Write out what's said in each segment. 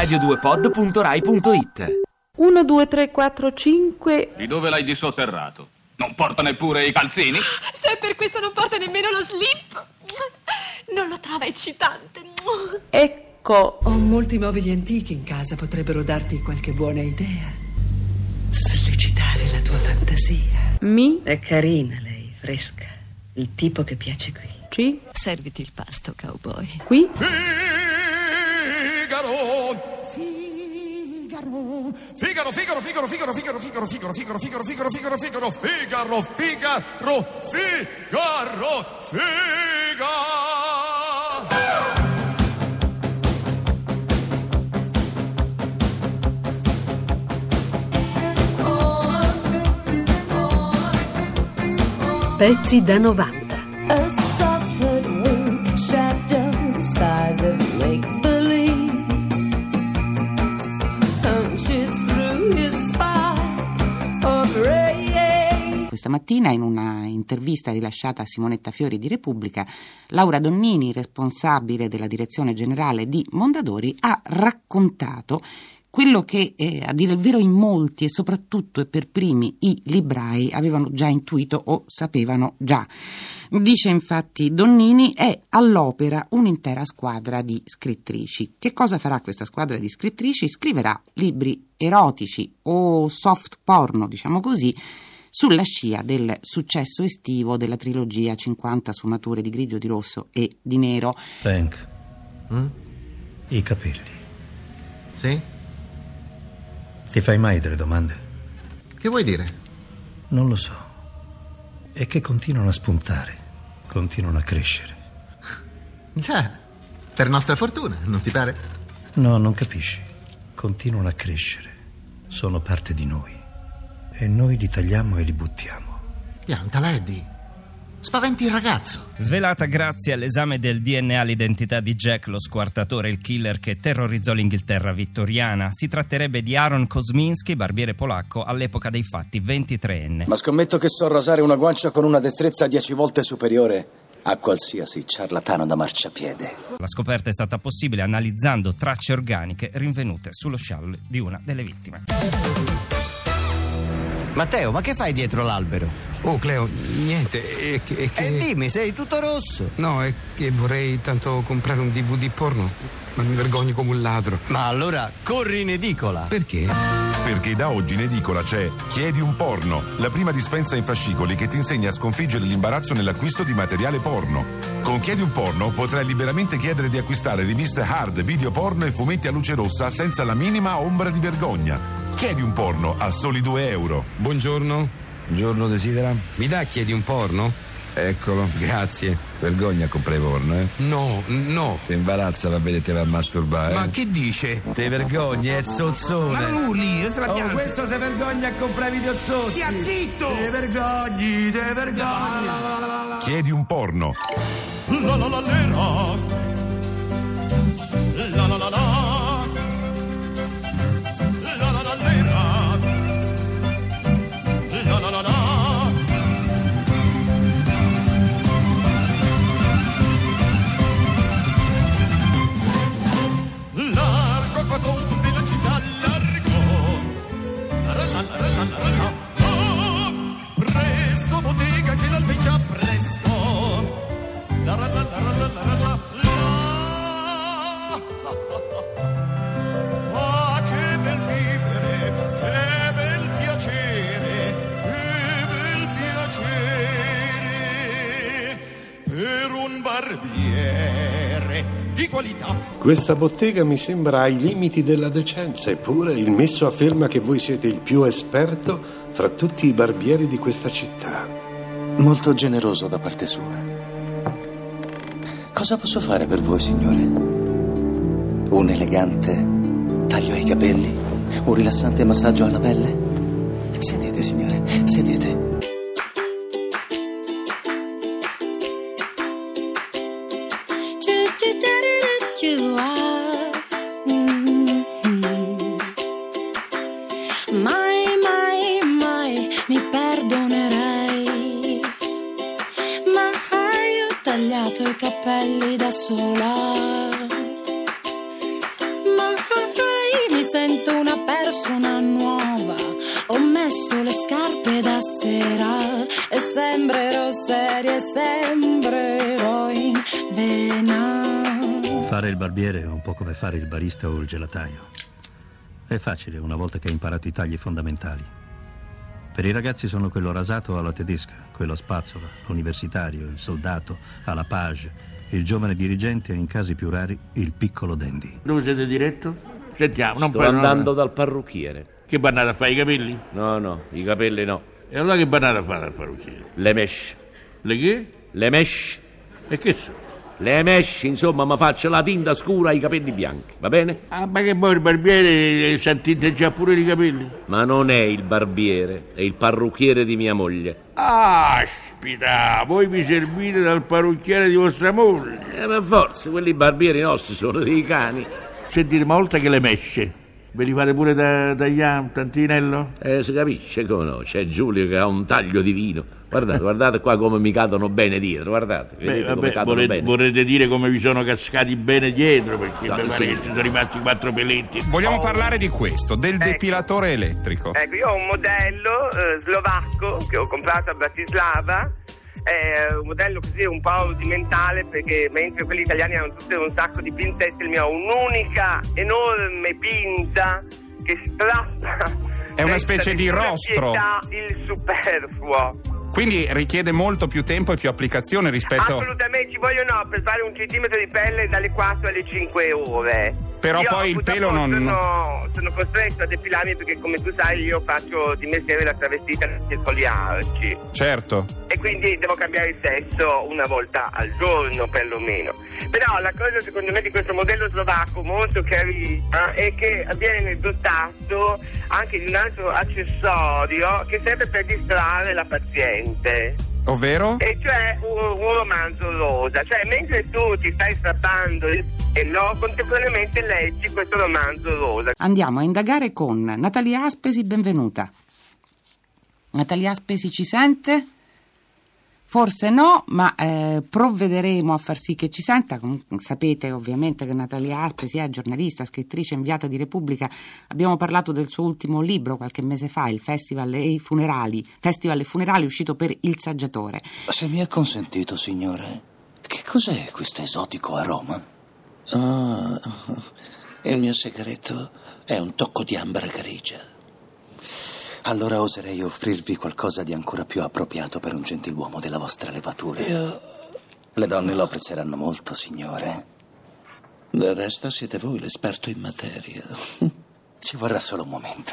Radio2pod.rai.it 1, 2, 3, 4, 5. Di dove l'hai disotterrato? Non porta neppure i calzini? Se per questo non porta nemmeno lo slip, non lo trova eccitante. Ecco, ho molti mobili antichi in casa, potrebbero darti qualche buona idea. Sollecitare la tua fantasia. Mi? È carina lei, fresca. Il tipo che piace qui. Ci? Serviti il pasto, cowboy. Qui? Figaro. Pezzi da 90. Questa mattina, in una intervista rilasciata a Simonetta Fiori di Repubblica, Laura Donnini, responsabile della direzione generale di Mondadori, ha raccontato quello che, a dire il vero, in molti e soprattutto e per primi i librai avevano già intuito o sapevano già. Dice infatti Donnini: è all'opera un'intera squadra di scrittrici. Che cosa farà questa squadra di scrittrici? Scriverà libri erotici o soft porno, diciamo così, sulla scia del successo estivo della trilogia 50 sfumature di grigio, di rosso e di nero. Frank, i capelli. Sì? Ti fai mai delle domande? Che vuoi dire? Non lo so. È che continuano a spuntare, continuano a crescere. Già, per nostra fortuna, non ti pare? No, non capisci. Continuano a crescere. Sono parte di noi. E noi li tagliamo e li buttiamo. Pianta, Lady. Spaventi il ragazzo. Svelata grazie all'esame del DNA l'identità di Jack, lo squartatore, il killer che terrorizzò l'Inghilterra vittoriana. Si tratterebbe di Aaron Kosminski, barbiere polacco, all'epoca dei fatti 23enne. Ma scommetto che so rasare una guancia con una destrezza 10 volte superiore a qualsiasi ciarlatano da marciapiede. La scoperta è stata possibile analizzando tracce organiche rinvenute sullo scialle di una delle vittime. Matteo, ma che fai dietro l'albero? Oh, Cleo, niente, è che... dimmi, sei tutto rosso. No, è che vorrei tanto comprare un DVD porno, ma mi vergogno come un ladro. Ma allora corri in edicola. Perché? Perché da oggi in edicola c'è Chiedi un porno, la prima dispensa in fascicoli che ti insegna a sconfiggere l'imbarazzo nell'acquisto di materiale porno. Con Chiedi un porno potrai liberamente chiedere di acquistare riviste hard, video porno e fumetti a luce rossa senza la minima ombra di vergogna. Chiedi un porno a soli 2 euro. Buongiorno. Buongiorno, desidera. Mi dà Chiedi un porno? Eccolo, grazie. Vergogna a comprare porno, eh? No. Ti imbarazza, va bene, te va a masturbare. Ma che dice? Te vergogna, è zozzone. Ma lui lì, io se la pianto. Oh, questo se vergogna a comprare video zozzi. Stia zitto! Te vergogni. La. Chiedi un porno. Questa bottega mi sembra ai limiti della decenza, eppure il messo afferma che voi siete il più esperto fra tutti i barbieri di questa città. Molto generoso da parte sua. Cosa posso fare per voi, signore? Un elegante taglio ai capelli? Un rilassante massaggio alla pelle? Sedete, signore, sedete. I capelli da sola, ma l'aria e sembrerò invenato. Fare il barbiere è un po' come fare il barista o il gelataio. È facile una volta che hai imparato i tagli fondamentali. Per i ragazzi sono quello rasato alla tedesca, quello a spazzola, l'universitario, il soldato, alla page, il giovane dirigente e in casi più rari il piccolo dandy. Dove siete diretto? Sentiamo. Sto andando dal parrucchiere. Che bannata fai, i capelli? No, i capelli no. E allora che bannata fa dal parrucchiere? Le mesh. Le che? Le mesh. E che sono? Le mesh, insomma, ma faccio la tinta scura ai capelli bianchi, va bene? Ah, ma che poi il barbiere s'attinteggia pure i capelli? Ma non è il barbiere, è il parrucchiere di mia moglie. Aspita, voi vi servite dal parrucchiere di vostra moglie? Per forza, quelli barbieri nostri sono dei cani. Sentite, ma oltre che le mesce, ve li fate pure tagliare un tantinello? Si capisce, come no, c'è Giulio che ha un taglio divino. Guardate qua come mi cadono bene dietro, guardate. Vorrete dire come vi sono cascati bene dietro, perché mi pare che ci sono rimasti 4 peletti. Vogliamo parlare di questo, del depilatore elettrico. Ecco, io ho un modello slovacco che ho comprato a Bratislava. È un modello così un po' rudimentale, perché mentre quelli italiani hanno tutte un sacco di pinzette, il mio ha un'unica enorme pinza che strappa. È una specie di rostro. Il superfluo. Quindi richiede molto più tempo e più applicazione rispetto... Assolutamente, ci vogliono per fare un centimetro di pelle dalle 4 alle 5 ore. Però io poi il pelo non... Sono costretto a depilarmi perché, come tu sai, io faccio di mestiere la travestita per sfogliarci. Certo. E quindi devo cambiare sesso una volta al giorno, perlomeno. Però la cosa, secondo me, di questo modello slovacco molto carina è che viene dotato anche di un altro accessorio che serve per distrarre la pazienza. Ovvero? E cioè un romanzo rosa. Cioè, mentre tu ti stai strappando il pelo, contemporaneamente leggi questo romanzo rosa. Andiamo a indagare con Natalia Aspesi, benvenuta. Natalia Aspesi ci sente? Forse no, ma provvederemo a far sì che ci senta. Sapete ovviamente che Natalia Aspesi è giornalista, scrittrice inviata di Repubblica. Abbiamo parlato del suo ultimo libro qualche mese fa, il Festival e Funerali, uscito per Il Saggiatore. Se mi è consentito, signore, che cos'è questo esotico aroma? Ah, il mio segreto è un tocco di ambra grigia. Allora oserei offrirvi qualcosa di ancora più appropriato per un gentiluomo della vostra levatura. Le donne lo apprezzeranno molto, signore. Del resto siete voi l'esperto in materia. Ci vorrà solo un momento.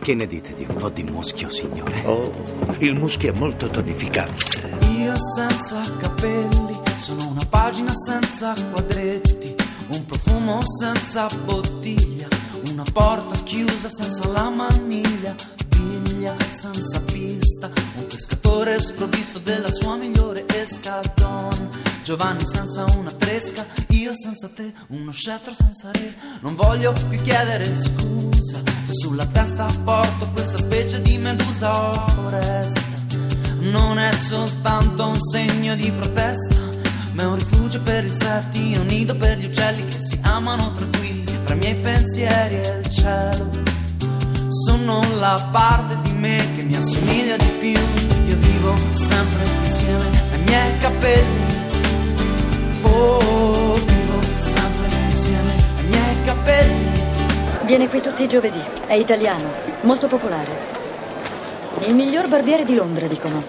Che ne dite di un po' di muschio, signore? Oh, il muschio è molto tonificante. Io senza capelli, sono una pagina senza quadretti. Un profumo senza bottiglia, una porta chiusa senza la maniglia, biglia senza pista, un pescatore sprovvisto della sua migliore escadon, Giovanni senza una tresca, io senza te, uno scettro senza re, non voglio più chiedere scusa, se sulla testa porto questa specie di medusa o foresta, non è soltanto un segno di protesta, ma è un rifugio per insetti, un nido per gli uccelli che si amano tranquilli. Fra i miei pensieri e il cielo sono la parte di me che mi assomiglia di più. Io vivo sempre insieme ai miei capelli. Oh, vivo sempre insieme ai miei capelli. Viene qui tutti i giovedì, è italiano, molto popolare. Il miglior barbiere di Londra, dicono.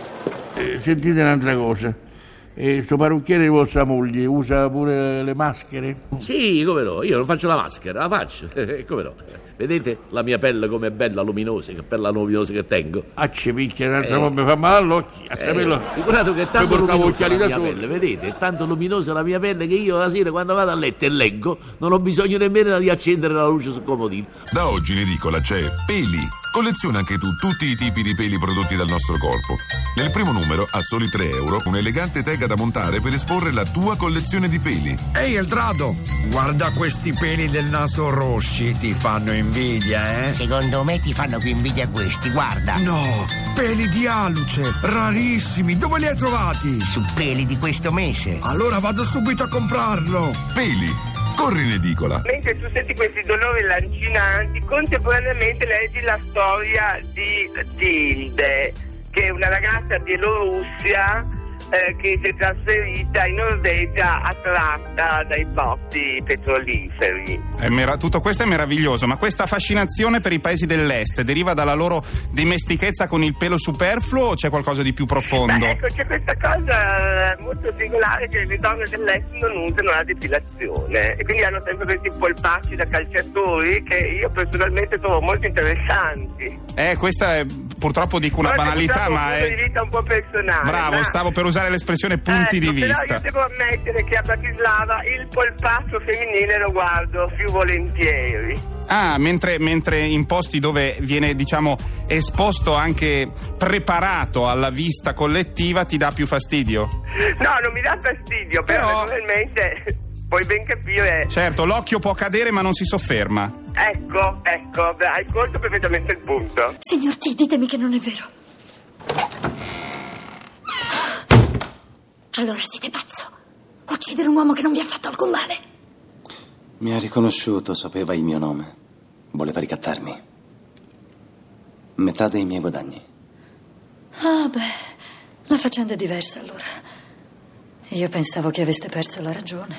Sentite un'altra cosa. E sto parrucchiere di vostra moglie usa pure le maschere? Sì, come no, io non faccio la maschera, la faccio, come no. Vedete la mia pelle com'è bella luminosa, che pella luminosa che tengo. Ah, ci picchia, un'altra volta mi fa male all'occhio, a saperlo. Figurato che è tanto luminosa la mia pelle, vedete, è tanto luminosa la mia pelle che io la sera quando vado a letto e leggo non ho bisogno nemmeno di accendere la luce sul comodino. Da oggi in edicola c'è Peli. Colleziona anche tu tutti i tipi di peli prodotti dal nostro corpo. Nel primo numero, a soli €3, un'elegante tega da montare per esporre la tua collezione di peli. Ehi Eldrado, guarda questi peli del naso rossi, ti fanno invidia, eh? Secondo me ti fanno più invidia questi, guarda. No, peli di aluce, rarissimi, dove li hai trovati? Su Peli di questo mese. Allora vado subito a comprarlo. Peli, Corri in edicola. Mentre tu senti questi dolori lancinanti, contemporaneamente leggi la storia di Tilde, che è una ragazza bielorussia che si è trasferita in Norvegia attratta dai pozzi petroliferi. Tutto questo è meraviglioso, ma questa fascinazione per i paesi dell'est deriva dalla loro dimestichezza con il pelo superfluo o c'è qualcosa di più profondo? Beh, ecco, c'è questa cosa molto singolare che le donne dell'est non usano la depilazione e quindi hanno sempre questi polpacci da calciatori che io personalmente trovo molto interessanti. Questa è, purtroppo dico una banalità, ma è un punto di vista un po' personale. Bravo, ma stavo per usare l'espressione punti di vista. Però io devo ammettere che a Bratislava il polpaccio femminile lo guardo più volentieri. Mentre in posti dove viene, diciamo, esposto anche preparato alla vista collettiva ti dà più fastidio? No, non mi dà fastidio, però naturalmente puoi ben capire. Certo, l'occhio può cadere ma non si sofferma. Ecco, hai colto perfettamente il punto. Signor T, ditemi che non è vero. Allora siete pazzo? Uccidere un uomo che non vi ha fatto alcun male? Mi ha riconosciuto, sapeva il mio nome. Voleva ricattarmi. Metà dei miei guadagni. Beh, la faccenda è diversa allora. Io pensavo che aveste perso la ragione.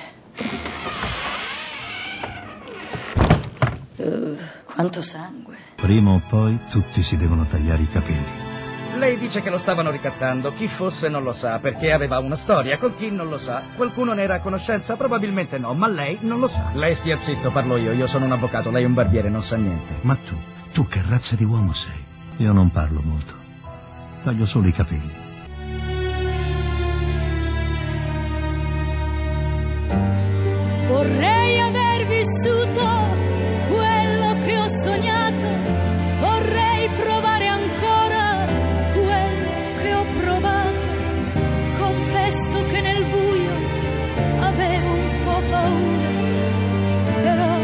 Quanto sangue. Prima o poi tutti si devono tagliare i capelli. Lei dice che lo stavano ricattando, chi fosse non lo sa, perché aveva una storia, con chi non lo sa. Qualcuno ne era a conoscenza? Probabilmente no, ma lei non lo sa. Lei stia zitto, parlo io sono un avvocato, lei è un barbiere, non sa niente. Ma tu che razza di uomo sei? Io non parlo molto, taglio solo i capelli. Vorrei aver vissuto quello che ho sognato, vorrei provare ancora provato, confesso che nel buio avevo un po' paura, però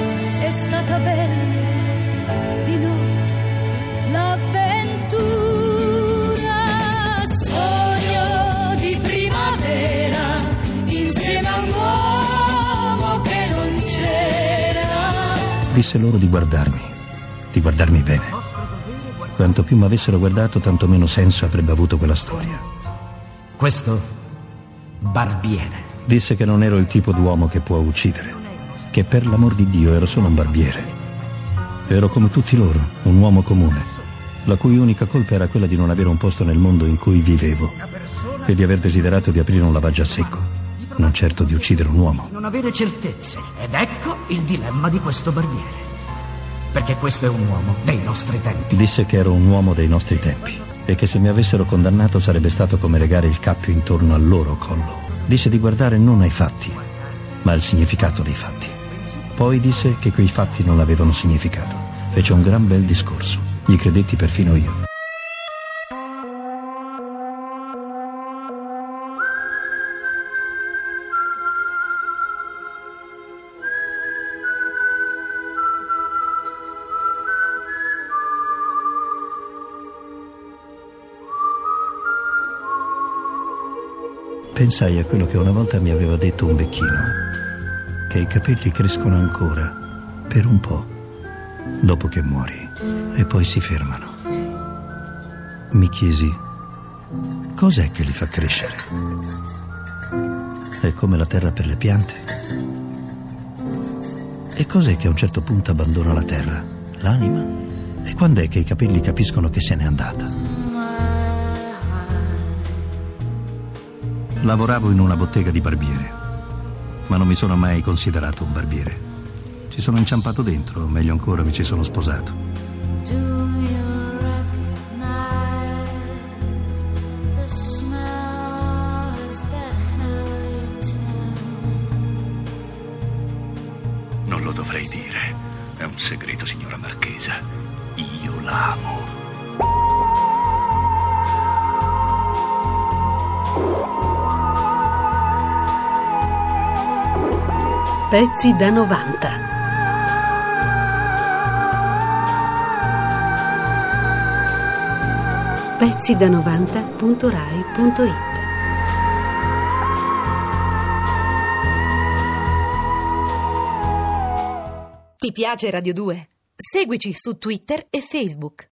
è stata bella di notte l'avventura. Sogno di primavera insieme a un uomo che non c'era. Disse loro di guardarmi bene. Quanto più mi avessero guardato, tanto meno senso avrebbe avuto quella storia. Questo barbiere disse che non ero il tipo d'uomo che può uccidere, che per l'amor di Dio ero solo un barbiere. Ero come tutti loro, un uomo comune, la cui unica colpa era quella di non avere un posto nel mondo in cui vivevo e di aver desiderato di aprire un lavaggio a secco, non certo di uccidere un uomo. Non avere certezze, ed ecco il dilemma di questo barbiere. Perché questo è un uomo dei nostri tempi. Disse che ero un uomo dei nostri tempi e che se mi avessero condannato sarebbe stato come legare il cappio intorno al loro collo. Disse di guardare non ai fatti, ma al significato dei fatti. Poi disse che quei fatti non avevano significato. Fece un gran bel discorso. Gli credetti perfino io. Pensai a quello che una volta mi aveva detto un becchino, che i capelli crescono ancora, per un po', dopo che muori, e poi si fermano. Mi chiesi, cos'è che li fa crescere? È come la terra per le piante. E cos'è che a un certo punto abbandona la terra? L'anima? E quando è che i capelli capiscono che se n'è andata? Lavoravo in una bottega di barbiere, ma non mi sono mai considerato un barbiere. Ci sono inciampato dentro, o meglio ancora mi ci sono sposato. Non lo dovrei dire, è un segreto, signora Marchesa. Io la amo. Pezzi da 90. Pezzi da 90.rai.it. Ti piace Radio 2? Seguici su Twitter e Facebook.